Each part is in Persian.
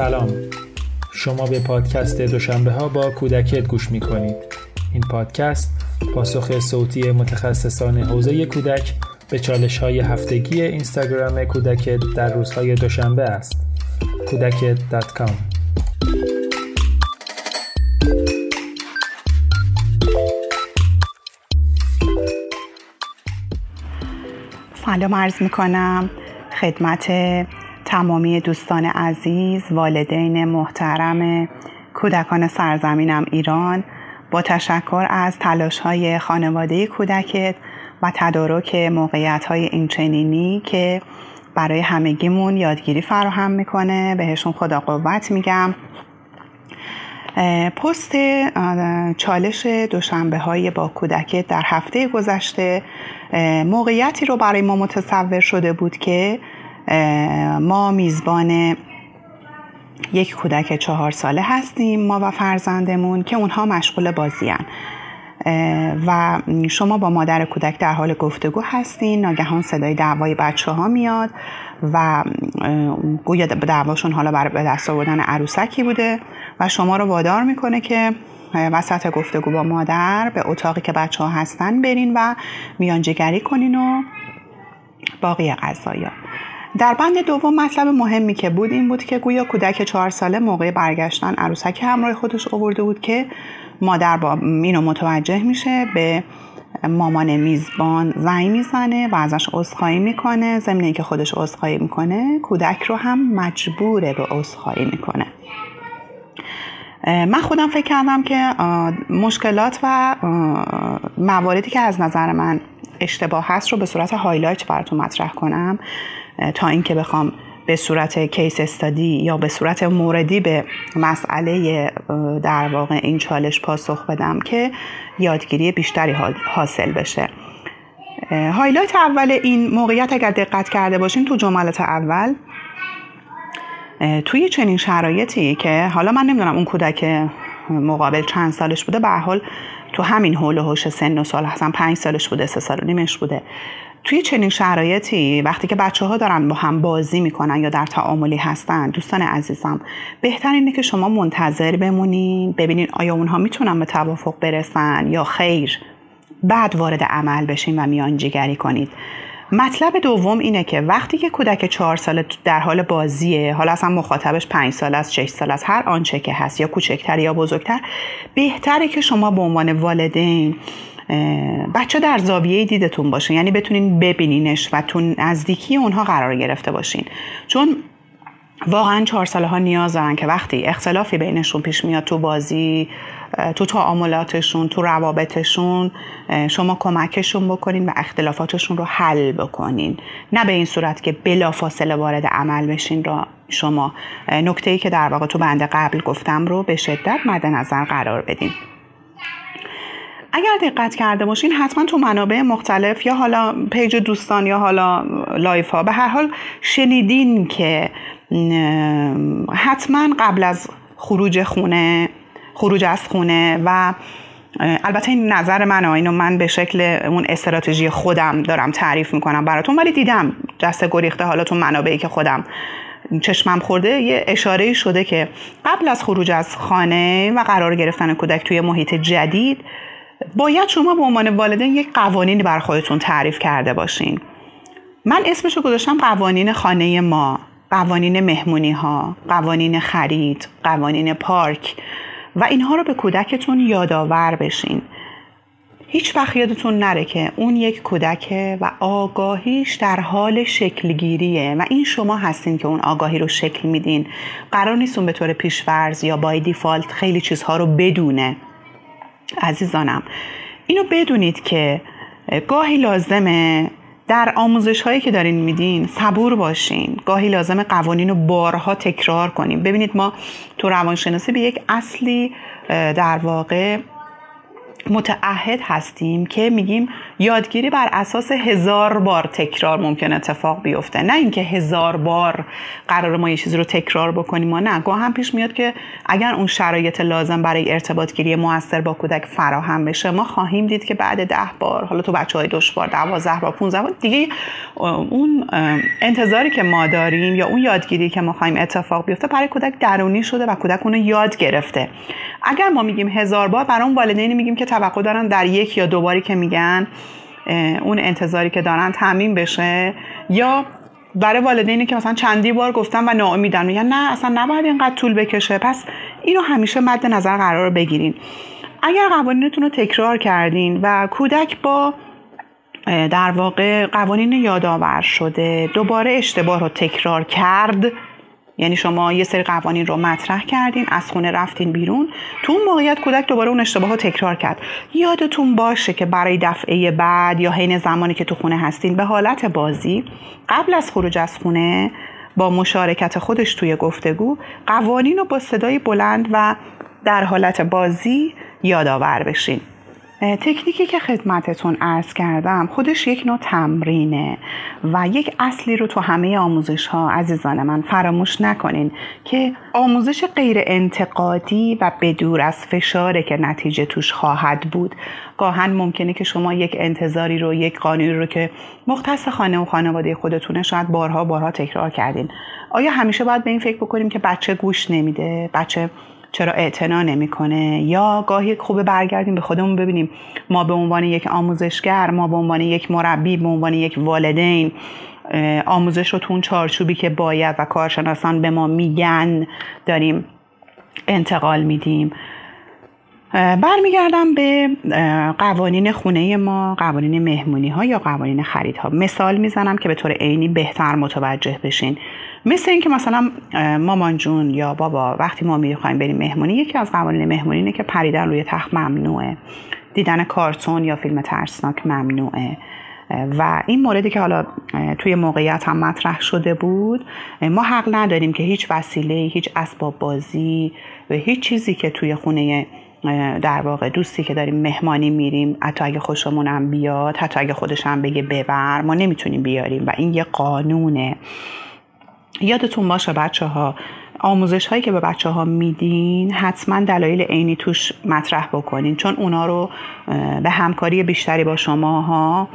سلام، شما به پادکست دوشنبه ها با کودکت گوش می کنید. این پادکست پاسخ صوتی متخصصان حوزه کودک به چالش های هفتگی اینستاگرام کودکت در روزهای دوشنبه است. kudaket.com سلام عرض میکنم خدمت تمامی دوستان عزیز، والدین محترم کودکان سرزمینم ایران. با تشکر از تلاش‌های خانواده کودکت و تدارک موقعیت‌های اینچنینی که برای همگیمون یادگیری فراهم میکنه، بهشون خدا قوت میگم. پست چالش دوشنبه های با کودکت در هفته گذشته موقعیتی رو برای ما متصور شده بود که ما میزبان یک کودک 4 ساله هستیم، ما و فرزندمون، که اونها مشغول بازی هستن و شما با مادر کودک در حال گفتگو هستین. ناگهان صدای دعوای بچه‌ها میاد و گویا دعواشون حالا برای به دست آوردن عروسکی بوده و شما رو وادار میکنه که وسط گفتگو با مادر به اتاقی که بچه‌ها هستن برین و میانجیگری کنین و باقی قضایا. در بند دوم مطلب مهمی که بود این بود که گویا کودک 4 ساله موقع برگشتن عروسک همراه خودش آورده بود که مادر با اینو متوجه میشه، به مامان میزبان زنگ میزنه و ازش عذرخواهی میکنه. ضمن اینکه خودش عذرخواهی میکنه، کودک رو هم مجبوره به عذرخواهی میکنه. من خودم فکر کردم که مشکلات و مواردی که از نظر من اشتباه هست رو به صورت هایلایت براتون مطرح کنم تا اینکه بخوام به صورت کیس استادی یا به صورت موردی به مسئله در واقع این چالش پاسخ بدم که یادگیری بیشتری حاصل بشه. هایلایت اول این موقعیت اگر دقت کرده باشین تو جملات اول، توی چنین شرایطی که حالا من نمیدونم اون کودک مقابل چند سالش بوده، به هر حال تو همین حول و حوش سن و سال هستن، 5 سالش بوده، 3 سال و نیمش بوده. توی چنین شرایطی وقتی که بچه‌ها دارن با هم بازی میکنن یا در تعاملی هستن، دوستان عزیزم بهتر اینه که شما منتظر بمونین ببینین آیا اونها میتونن به توافق برسن یا خیر، بعد وارد عمل بشین و میانجیگری کنید. مطلب دوم اینه که وقتی که کودک 4 ساله در حال بازیه، حالا اصلا مخاطبش 5 ساله است، 6 ساله است، هر آنچه که هست، یا کوچکتر یا بزرگتر، بهتره که شما به عنوان والدین بچه در زاویه دیدتون باشین، یعنی بتونین ببینینش و تو نزدیکی اونها قرار گرفته باشین، چون واقعا 4 ساله ها نیاز دارن که وقتی اختلافی بینشون پیش میاد تو بازی، تو تعاملاتشون، تو روابطشون، شما کمکشون بکنین و اختلافاتشون رو حل بکنین، نه به این صورت که بلافاصله وارد عمل بشین. را شما نکته‌ای که در واقع تو بند قبل گفتم رو به شدت مد نظر قرار بدین. اگر دقت کرده باشین حتما تو منابع مختلف یا حالا پیج دوستان یا حالا لایف ها به هر حال شنیدین که حتما قبل از خروج از خونه و البته این نظر منه، اینو من به شکل اون استراتژی خودم دارم تعریف میکنم براتون، ولی دیدم دست گریخته حالا تو منابعی که خودم چشمم خورده یه اشاره شده که قبل از خروج از خانه و قرار گرفتن کودک توی محیط جدید باید شما به عنوان والدین یک قوانینی برای خودتون تعریف کرده باشین. من اسمشو گذاشتم قوانین خانه ما، قوانین مهمونی ها، قوانین خرید، قوانین پارک، و اینها رو به کودکتون یادآور بشین. هیچ وقت یادتون نره که اون یک کودکه و آگاهیش در حال شکلگیریه و این شما هستین که اون آگاهی رو شکل میدین. قرار نیستون به طور پیش‌فرض یا بای دیفالت خیلی چیزها رو بدونه. عزیزانم اینو بدونید که گاهی لازمه در آموزش هایی که دارین میدین صبور باشین، گاهی لازمه قوانین رو بارها تکرار کنیم. ببینید ما تو روانشناسی به یک اصلی در واقع متعهد هستیم که میگیم یادگیری بر اساس 1000 بار تکرار ممکن اتفاق بیفته، نه اینکه 1000 بار قرار ما یه چیزی رو تکرار بکنیم. ما نه، گاه هم پیش میاد که اگر اون شرایط لازم برای ارتباطگیری موثر با کودک فراهم بشه، ما خواهیم دید که بعد 10 بار، حالا تو بچهای دشوار 12 بار 15 بار، دیگه اون انتظاری که ما داریم یا اون یادگیری که ما خواهیم اتفاق بیفته برای کودک درونی شده و کودک اون رو یاد گرفته. اگر ما میگیم 1000 بار، برای اون والدینی میگیم که توقع دارن در یک یا دو باری که میگن اون انتظاری که دارن تامین بشه، یا برای والدینی که مثلا چندی بار گفتن و ناامیدن، میگن نه اصلا نباید اینقدر طول بکشه. پس اینو همیشه مد نظر قرار بگیرین. اگر قوانینتون رو تکرار کردین و کودک با در واقع قوانین یادآور شده دوباره اشتباه رو تکرار کرد، یعنی شما یه سری قوانین رو مطرح کردین، از خونه رفتین بیرون، تو اون موقعیت کودک دوباره اون اشتباه رو تکرار کرد، یادتون باشه که برای دفعه بعد یا حین زمانی که تو خونه هستین به حالت بازی، قبل از خروج از خونه با مشارکت خودش توی گفتگو، قوانین رو با صدای بلند و در حالت بازی یادآور بشین. تکنیکی که خدمتتون عرض کردم خودش یک نوع تمرینه و یک اصلی رو تو همه آموزش ها عزیزان من فراموش نکنین که آموزش غیر انتقادی و بدور از فشاره که نتیجه توش خواهد بود. گاهن ممکنه که شما یک انتظاری رو، یک قانونی رو که مختص خانه و خانواده خودتونه شاید بارها تکرار کردین. آیا همیشه باید به این فکر بکنیم که بچه گوش نمیده، بچه چرا اعتنا نمی‌کنه؟ یا گاهی خوبه برگردیم به خودمون ببینیم ما به عنوان یک آموزشگر، ما به عنوان یک مربی، به عنوان یک والدین آموزش رو تو اون چارچوبی که باید و کارشناسان به ما میگن داریم انتقال میدیم. برمیگردم به قوانین خونه ما، قوانین مهمونی ها یا قوانین خرید ها. مثال میزنم که به طور عینی بهتر متوجه بشین. مثل این که مثلا مامان جون یا بابا وقتی ما میخوایم بریم مهمونی، یکی از قوانین مهمونی اینه که پریدن روی تخت ممنوعه، دیدن کارتون یا فیلم ترسناک ممنوعه. و این موردی که حالا توی موقعیت هم مطرح شده بود، ما حق نداریم که هیچ وسیله، هیچ اسباب بازی و هیچ چیزی که توی خونه در واقع دوستی که داریم مهمانی میریم، حتی اگه خوشمون هم بیاد، حتی اگه خودش هم بگه ببر، ما نمیتونیم بیاریم و این یه قانونه. یادتون باشه بچه ها، آموزش هایی که به بچه ها میدین حتما دلایل عینی توش مطرح بکنین، چون اونا رو به همکاری بیشتری با شما ها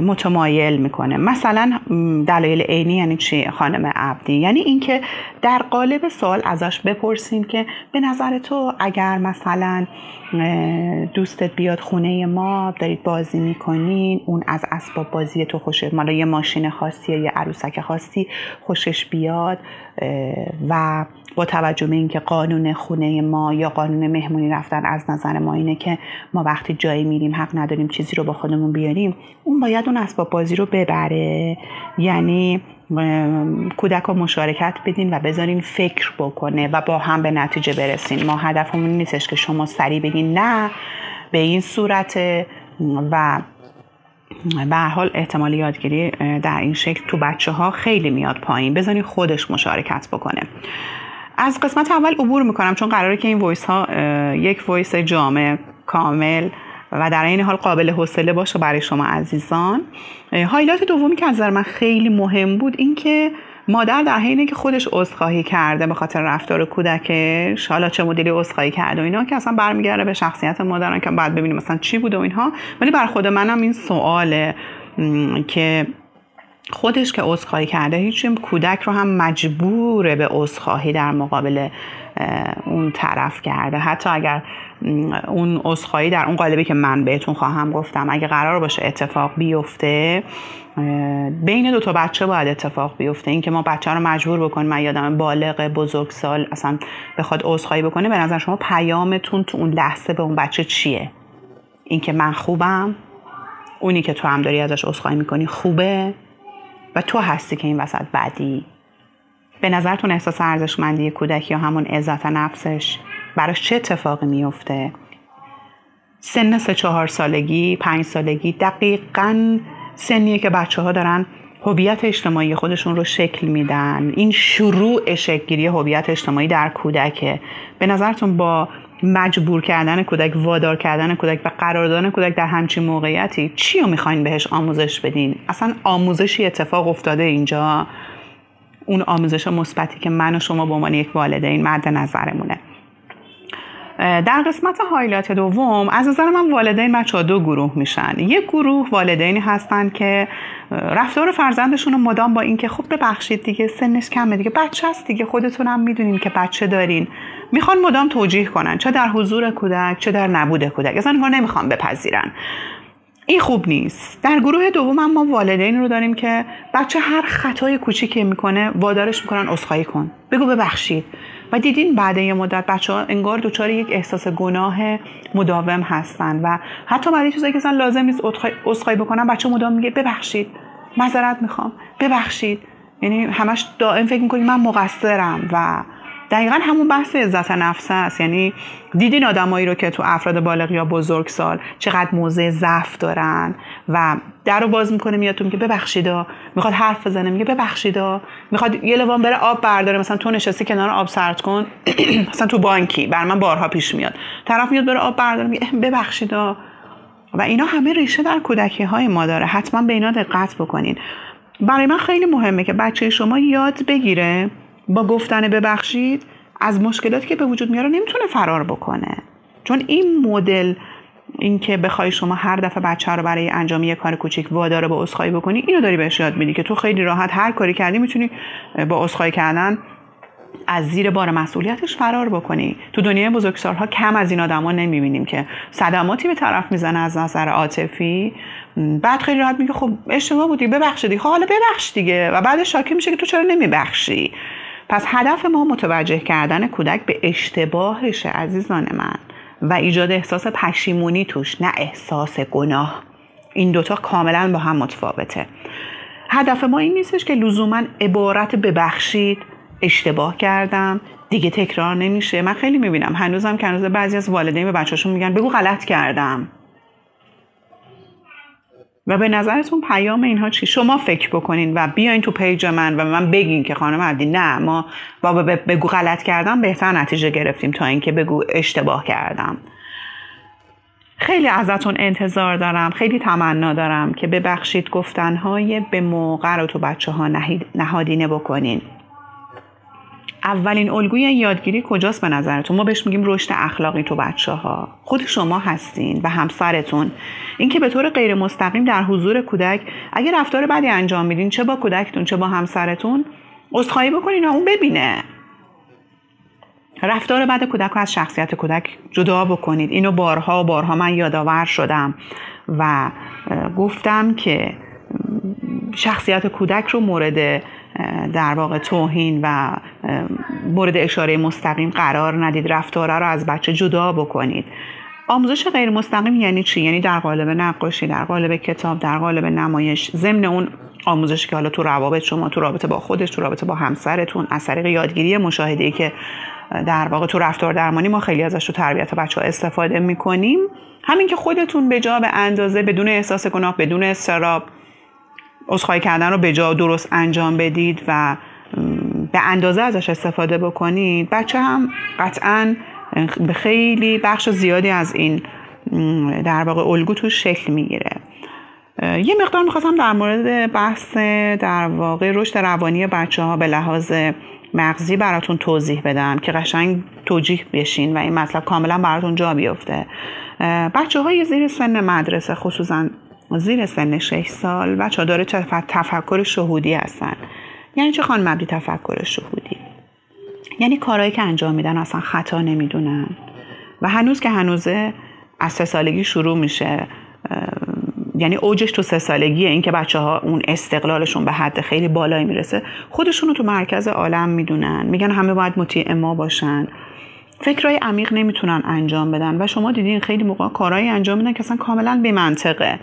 متمایل میکنه. مثلا دلایل عینی یعنی چی خانم عبدی؟ یعنی اینکه در قالب سوال ازش بپرسیم که به نظر تو اگر مثلا دوستت بیاد خونه ما، دارید بازی میکنین، اون از اسباب بازی تو خوشش، مالا یه ماشین خاصی، یه عروسک خاصی خوشش بیاد و با توجه به اینکه قانون خونه ما یا قانون مهمونی رفتن از نظر ما اینه که ما وقتی جایی میریم حق نداریم چیزی رو با خودمون بیاریم، اون باید اون اسباب بازی رو ببره. یعنی کودک رو مشارکت بدین و بذارین فکر بکنه و با هم به نتیجه برسین. ما هدفمون نیستش که شما سریع بگین نه به این صورت و به هر حال احتمال یادگیری در این شکل تو بچه ها خیلی میاد پایین. بذارین خودش مشارکت بکنه. از قسمت اول عبور میکنم چون قراره که این وایس ها یک وایس جامع، کامل و در این حال قابل حوصله باشه برای شما عزیزان. هایلایت دومی که از نظر من خیلی مهم بود این که مادر در حینی که خودش عذرخواهی کرده به خاطر رفتار کودکش، حالا چه مدلی عذرخواهی کرده و اینا که اصلا برمیگرده به شخصیت مادران که بعد ببینیم مثلا چی بود و اینها، ولی بر خود منم این سواله که خودش که عذرخواهی کرده هیچیم، کودک رو هم مجبوره به عذرخواهی در مقابل اون طرف کرده، حتی اگر اون عذرخواهی در اون قالبی که من بهتون خواهم گفتم اگه قرار باشه اتفاق بیفته، بین دوتا بچه باید اتفاق بیفته. این که ما بچه رو مجبور بکنیم، من یادم بالغ بزرگسال اصلا بخواد عذرخواهی بکنه، به نظر شما پیامتون تو اون لحظه به اون بچه چیه؟ این که من خوبم، اونی که تو هم داری ازش عذرخواهی میکنی خوبه و تو هستی که این وسط بدی. به نظرتون احساس ارزشمندی کودک یا همون عزت نفسش براش چه اتفاقی میفته؟ سن 3-4 سالگی، 5 سالگی دقیقاً سنیه که بچه‌ها دارن هویت اجتماعی خودشون رو شکل میدن. این شروع شکل گیری هویت اجتماعی در کودکه. به نظرتون با مجبور کردن کودک، وادار کردن کودک و قرار دادن کودک در همچین موقعیتی چی رو میخواین بهش آموزش بدین؟ اصلا آموزشی اتفاق افتاده اینجا؟ اون آموزش مثبتی که من و شما به عنوان یک والدین مد نظرمونه. در قسمت هایلایت دوم از نظر من والدین بچه‌ها دو گروه میشن. یک گروه والدینی هستن که رفتار فرزندشون رو مدام با این که خب ببخشید دیگه سنش کمه دیگه بچه است دیگه، خودتون هم میدونین که بچه دارین، میخوان مدام توجیه کنن، چه در حضور کودک چه در نبود کودک، اصلا اینو نمیخوان بپذیرن. این خوب نیست. در گروه دوم هم ما والدین رو داریم که بچه هر خطای کوچیکی میکنه وادارش میکنن عذرخواهی کن، بگو ببخشید، و دیدین بعد یه مدت بچه‌ها انگار دچار یک احساس گناه مداوم هستن و حتی برای چیزایی که اصلا لازم نیست عذرخواهی بکنن بچه مدام میگه ببخشید، معذرت میخوام، ببخشید، یعنی همش دائم فکر میکنی من مقصرم. و دقیقاً همون بحث عزت نفس است. یعنی دیدین آدمایی رو که تو افراد بالغ یا بزرگسال چقدر موضع ضعف دارن و درو باز میکنه میاد تو میگه ببخشیدا، میخواد حرف بزنه میگه ببخشیدا، میخواد یه لیوان بره آب برداره، مثلا تو نشستی کنار آب سرد کن مثلا تو بانکی، بر من بارها پیش میاد طرف میاد بره آب برداره میگه ببخشیدا. و اینا همه ریشه در کودکی های ما داره، حتما به اینا دقت بکنین. برای من خیلی مهمه که بچه شما یاد بگیره با گفتن ببخشید از مشکلاتی که به وجود میاره نمیتونه فرار بکنه. چون این مدل، این که بخوای شما هر دفعه بچه رو برای انجام یه کار کوچیک وادار به عذرخواهی بکنی، اینو داری بهش یاد میدی که تو خیلی راحت هر کاری کردی میتونی با عذرخواهی کردن از زیر بار مسئولیتش فرار بکنی. تو دنیای بزرگسال‌ها کم از این آدما نمیبینیم که صدماتی به طرف میزنه از نظر عاطفی، بعد خیلی راحت میگه خب اشتباه بود دیگه، ببخش دیگه، حالا ببخش دیگه، و بعد شاکی میشه که تو چرا نمیبخشی. پس هدف ما متوجه کردن کودک به اشتباهش عزیزان من و ایجاد احساس پشیمونی توش، نه احساس گناه. این دوتا کاملا با هم متفاوته. هدف ما این نیستش که لزوما عبارت ببخشید اشتباه کردم دیگه تکرار نمیشه. من خیلی میبینم هنوزم که بعضی از والدین به بچه‌شون میگن بگو غلط کردم. و به نظرتون پیام اینها چی؟ شما فکر بکنین و بیاین تو پیج من و من بگین که خانم عبدی نه ما با بگو غلط کردم بهتر نتیجه گرفتیم تا اینکه بگو اشتباه کردم. خیلی ازتون انتظار دارم، خیلی تمنا دارم که ببخشید گفتنهای به موقع رو تو بچه ها نهادینه بکنین. اولین الگوی یادگیری کجاست به نظرتون؟ ما بهش میگیم رشد اخلاقی تو بچه‌ها. خود شما هستین و همسرتون. اینکه به طور غیر مستقیم در حضور کودک اگه رفتار بدی انجام میدین، چه با کودکتون چه با همسرتون، عذرخواهی بکنین و اون ببینه. رفتار بد کودک رو از شخصیت کودک جدا بکنید. اینو بارها و بارها من یادآور شدم و گفتم که شخصیت کودک رو مورد در واقع توهین و مورد اشاره مستقیم قرار ندید، رفتاره رو از بچه جدا بکنید. آموزش غیر مستقیم یعنی چی؟ یعنی در قالب نقاشی، در قالب کتاب، در قالب نمایش، ضمن اون آموزشی که حالا تو روابط شما، تو رابطه با خودش، تو رابطه با همسرتون، از طریق یادگیری مشاهده‌ای که در واقع تو رفتار درمانی ما خیلی ازش تو تربیت بچه‌ها استفاده می‌کنیم. همین که خودتون به جا، به اندازه، بدون احساس گناه، بدون استراب عذرخواهی کردن رو به جا درست انجام بدید و به اندازه ازش استفاده بکنید، بچه هم قطعاً به خیلی بخش زیادی از این در واقع الگو تو شکل میگیره. یه مقدار میخواستم در مورد بحث در واقع رشد روانی بچه ها به لحاظ مغزی براتون توضیح بدم که قشنگ توجیه بشین و این مطلب کاملا براتون جا بیفته. بچه های زیر سن مدرسه، خصوصاً زیر سن 6 سال، بچه‌ها داره تفکر شهودی هستن. یعنی چه خانم عبدی تفکر شهودی؟ یعنی کارهایی که انجام میدن اصلا خطا نمیدونن و هنوز که هنوزه از 3 سالگی شروع میشه، یعنی اوجش تو 3 سالگیه، این که بچه‌ها اون استقلالشون به حد خیلی بالایی میرسه، خودشونو تو مرکز عالم میدونن، میگن همه باید مطیع ما باشن، فکرای عمیق نمیتونن انجام بدن و شما دیدین خیلی موقع کارهایی انجام میدن که اصلا کاملا بی منطقه.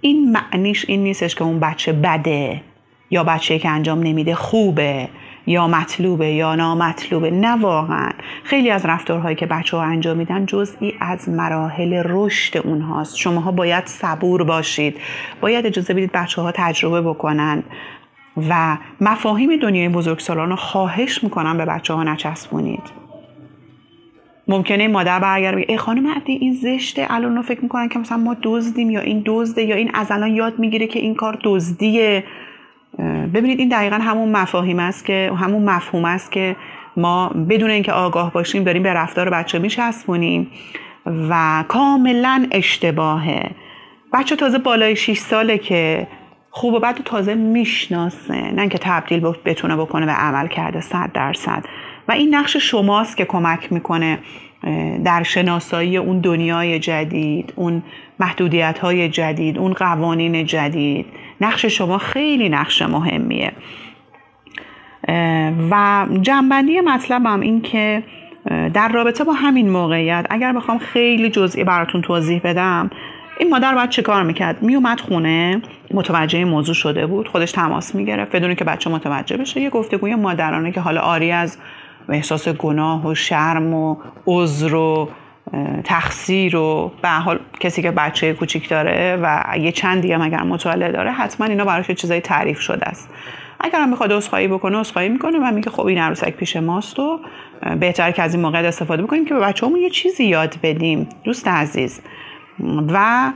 این معنیش این نیستش که اون بچه بده یا بچه‌ای که انجام نمیده خوبه یا مطلوبه یا نامطلوبه، نه واقعا. خیلی از رفتارهایی که بچه‌ها انجام میدن جزئی از مراحل رشد اونهاست. شماها باید صبور باشید، باید اجازه بدید بچه‌ها تجربه بکنن و مفاهیم دنیای بزرگسالان رو خواهش میکنم به بچه‌ها نچسبونید. ممکنه مادر برگرده بگه ای خانم عبدی این زشته، الان فکر میکنن که مثلا ما دزدیم یا این دزده یا این از الان یاد میگیره که این کار دزدیه. ببینید این دقیقاً همون مفاهیم است که همون مفهوم است که ما بدون اینکه آگاه باشیم داریم به رفتار بچه میچسبونیم و کاملا اشتباهه. بچه تازه بالای 6 ساله که خوب و بد تازه میشناسه، نه که تبدیل بتونه بکنه و عمل کرده 100%. و این نقش شماست که کمک میکنه در شناسایی اون دنیای جدید، اون محدودیت‌های جدید، اون قوانین جدید. نقش شما خیلی نقش مهمیه. و جنبندی مطلبم این که در رابطه با همین موقعیت اگر بخوام خیلی جزئی براتون توضیح بدم، این مادر باید چه کار میکرد؟ میومد خونه، متوجه این موضوع شده بود، خودش تماس میگرفت بدون که بچه متوجه بشه. یه گفتگوی مادرانه که حالا عاری از احساس گناه و شرم و عذر و تقصیر و به حال کسی که بچه کوچیک داره و یه چند دیگه اگر مطالعه داره حتما اینا براش چیزای تعریف شده است. اگر هم میخواد عذرخواهی بکنه عذرخواهی میکنه و میگه خب این عروسک پیش ماست و بهتر که از این موقع استفاده بکنیم که به بچه‌مون یه چیزی یاد بدیم دوست عزیز. و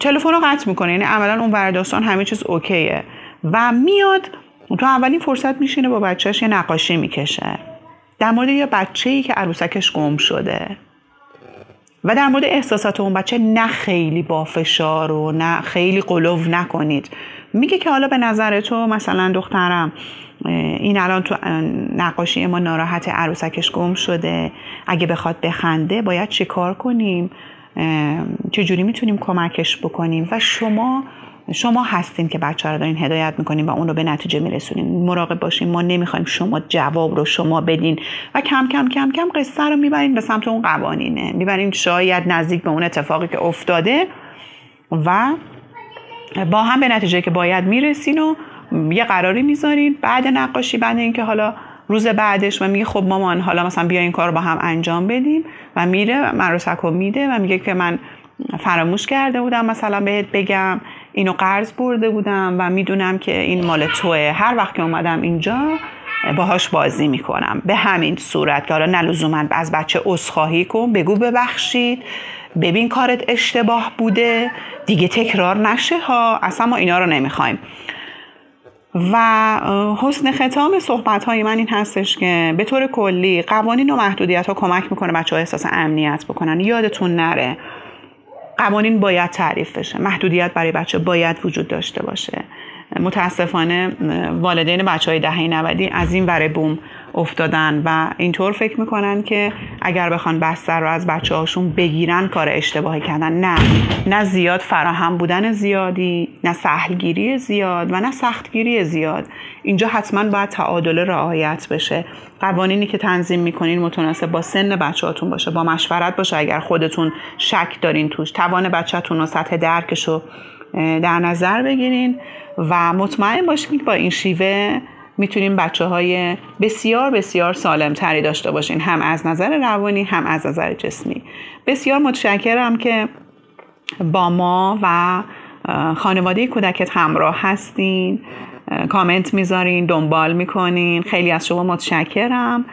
تلفن رو قطع میکنه، یعنی عملا اون برداستان همه چیز اوکیه و میاد تو اولین فرصت میشینه با بچهش یه نقاشی میکشه در مورد یه بچه‌ای که عروسکش گم شده و در مورد احساسات اون بچه، نه خیلی با فشار و نه خیلی قلو نکنید. میگه که حالا به نظر تو مثلا دخترم این الان تو نقاشی ما ناراحت عروسکش گم شده، اگه بخواد بخنده باید چی کار کنیم، چجوری میتونیم کمکش بکنیم. و شما هستین که بچه رو دارین هدایت میکنین و اون رو به نتیجه میرسونین. مراقب باشین، ما نمیخوایم شما جواب رو شما بدین و کم کم کم کم قصه رو میبرین به سمت اون قوانینه، میبرین شاید نزدیک به اون اتفاقی که افتاده و با هم به نتیجه که باید میرسین و یه قراری میذارین بعد نقاشی، بعد اینکه حالا روز بعدش و میگه خب مامان حالا مثلا بیا این کار رو با هم انجام بدیم و میره و عروسکو میده و میگه که من فراموش کرده بودم مثلا بهت بگم، اینو قرض برده بودم و میدونم که این مال توئه، هر وقت که اومدم اینجا باهاش بازی میکنم. به همین صورت که حالا نلزوما از بچه عذرخواهی کن، بگو ببخشید، ببین کارت اشتباه بوده، دیگه تکرار نشه ها، اصلا ما اینا رو نمیخوایم. و حسن ختام صحبت‌های من این هستش که به طور کلی قوانین و محدودیت‌ها کمک می‌کنه بچه‌ها احساس امنیت بکنن. یادتون نره قوانین باید تعریف بشه، محدودیت برای بچه باید وجود داشته باشه. متاسفانه والدین بچه‌های دهه 90 از این ور بوم افتادن و اینطور فکر می‌کنن که اگر بخوان بستر رو از بچه‌هاشون بگیرن کار اشتباهی کردن. نه زیاد فراهم بودن زیادی، نه سهلگیری زیاد و نه سختگیری زیاد. اینجا حتما باید تعادل رعایت بشه. قوانینی که تنظیم می‌کنین متناسب با سن بچه‌هاتون باشه، با مشورت باشه اگر خودتون شک دارین توش، توان بچه‌تون و سطح درکش رو در نظر بگیرین و مطمئن باشین که با این شیوه میتونین بچه‌های بسیار بسیار سالم‌تری داشته باشین، هم از نظر روانی هم از نظر جسمی. بسیار متشکرم که با ما و خانواده کودکت همراه هستین، کامنت میذارین، دنبال میکنین. خیلی از شما متشکرم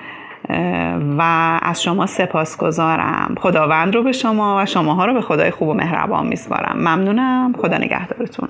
و از شما سپاسگزارم. خداوند رو به شما و شماها رو به خدای خوب و مهربان میسپارم. ممنونم. خدا نگهدارتون.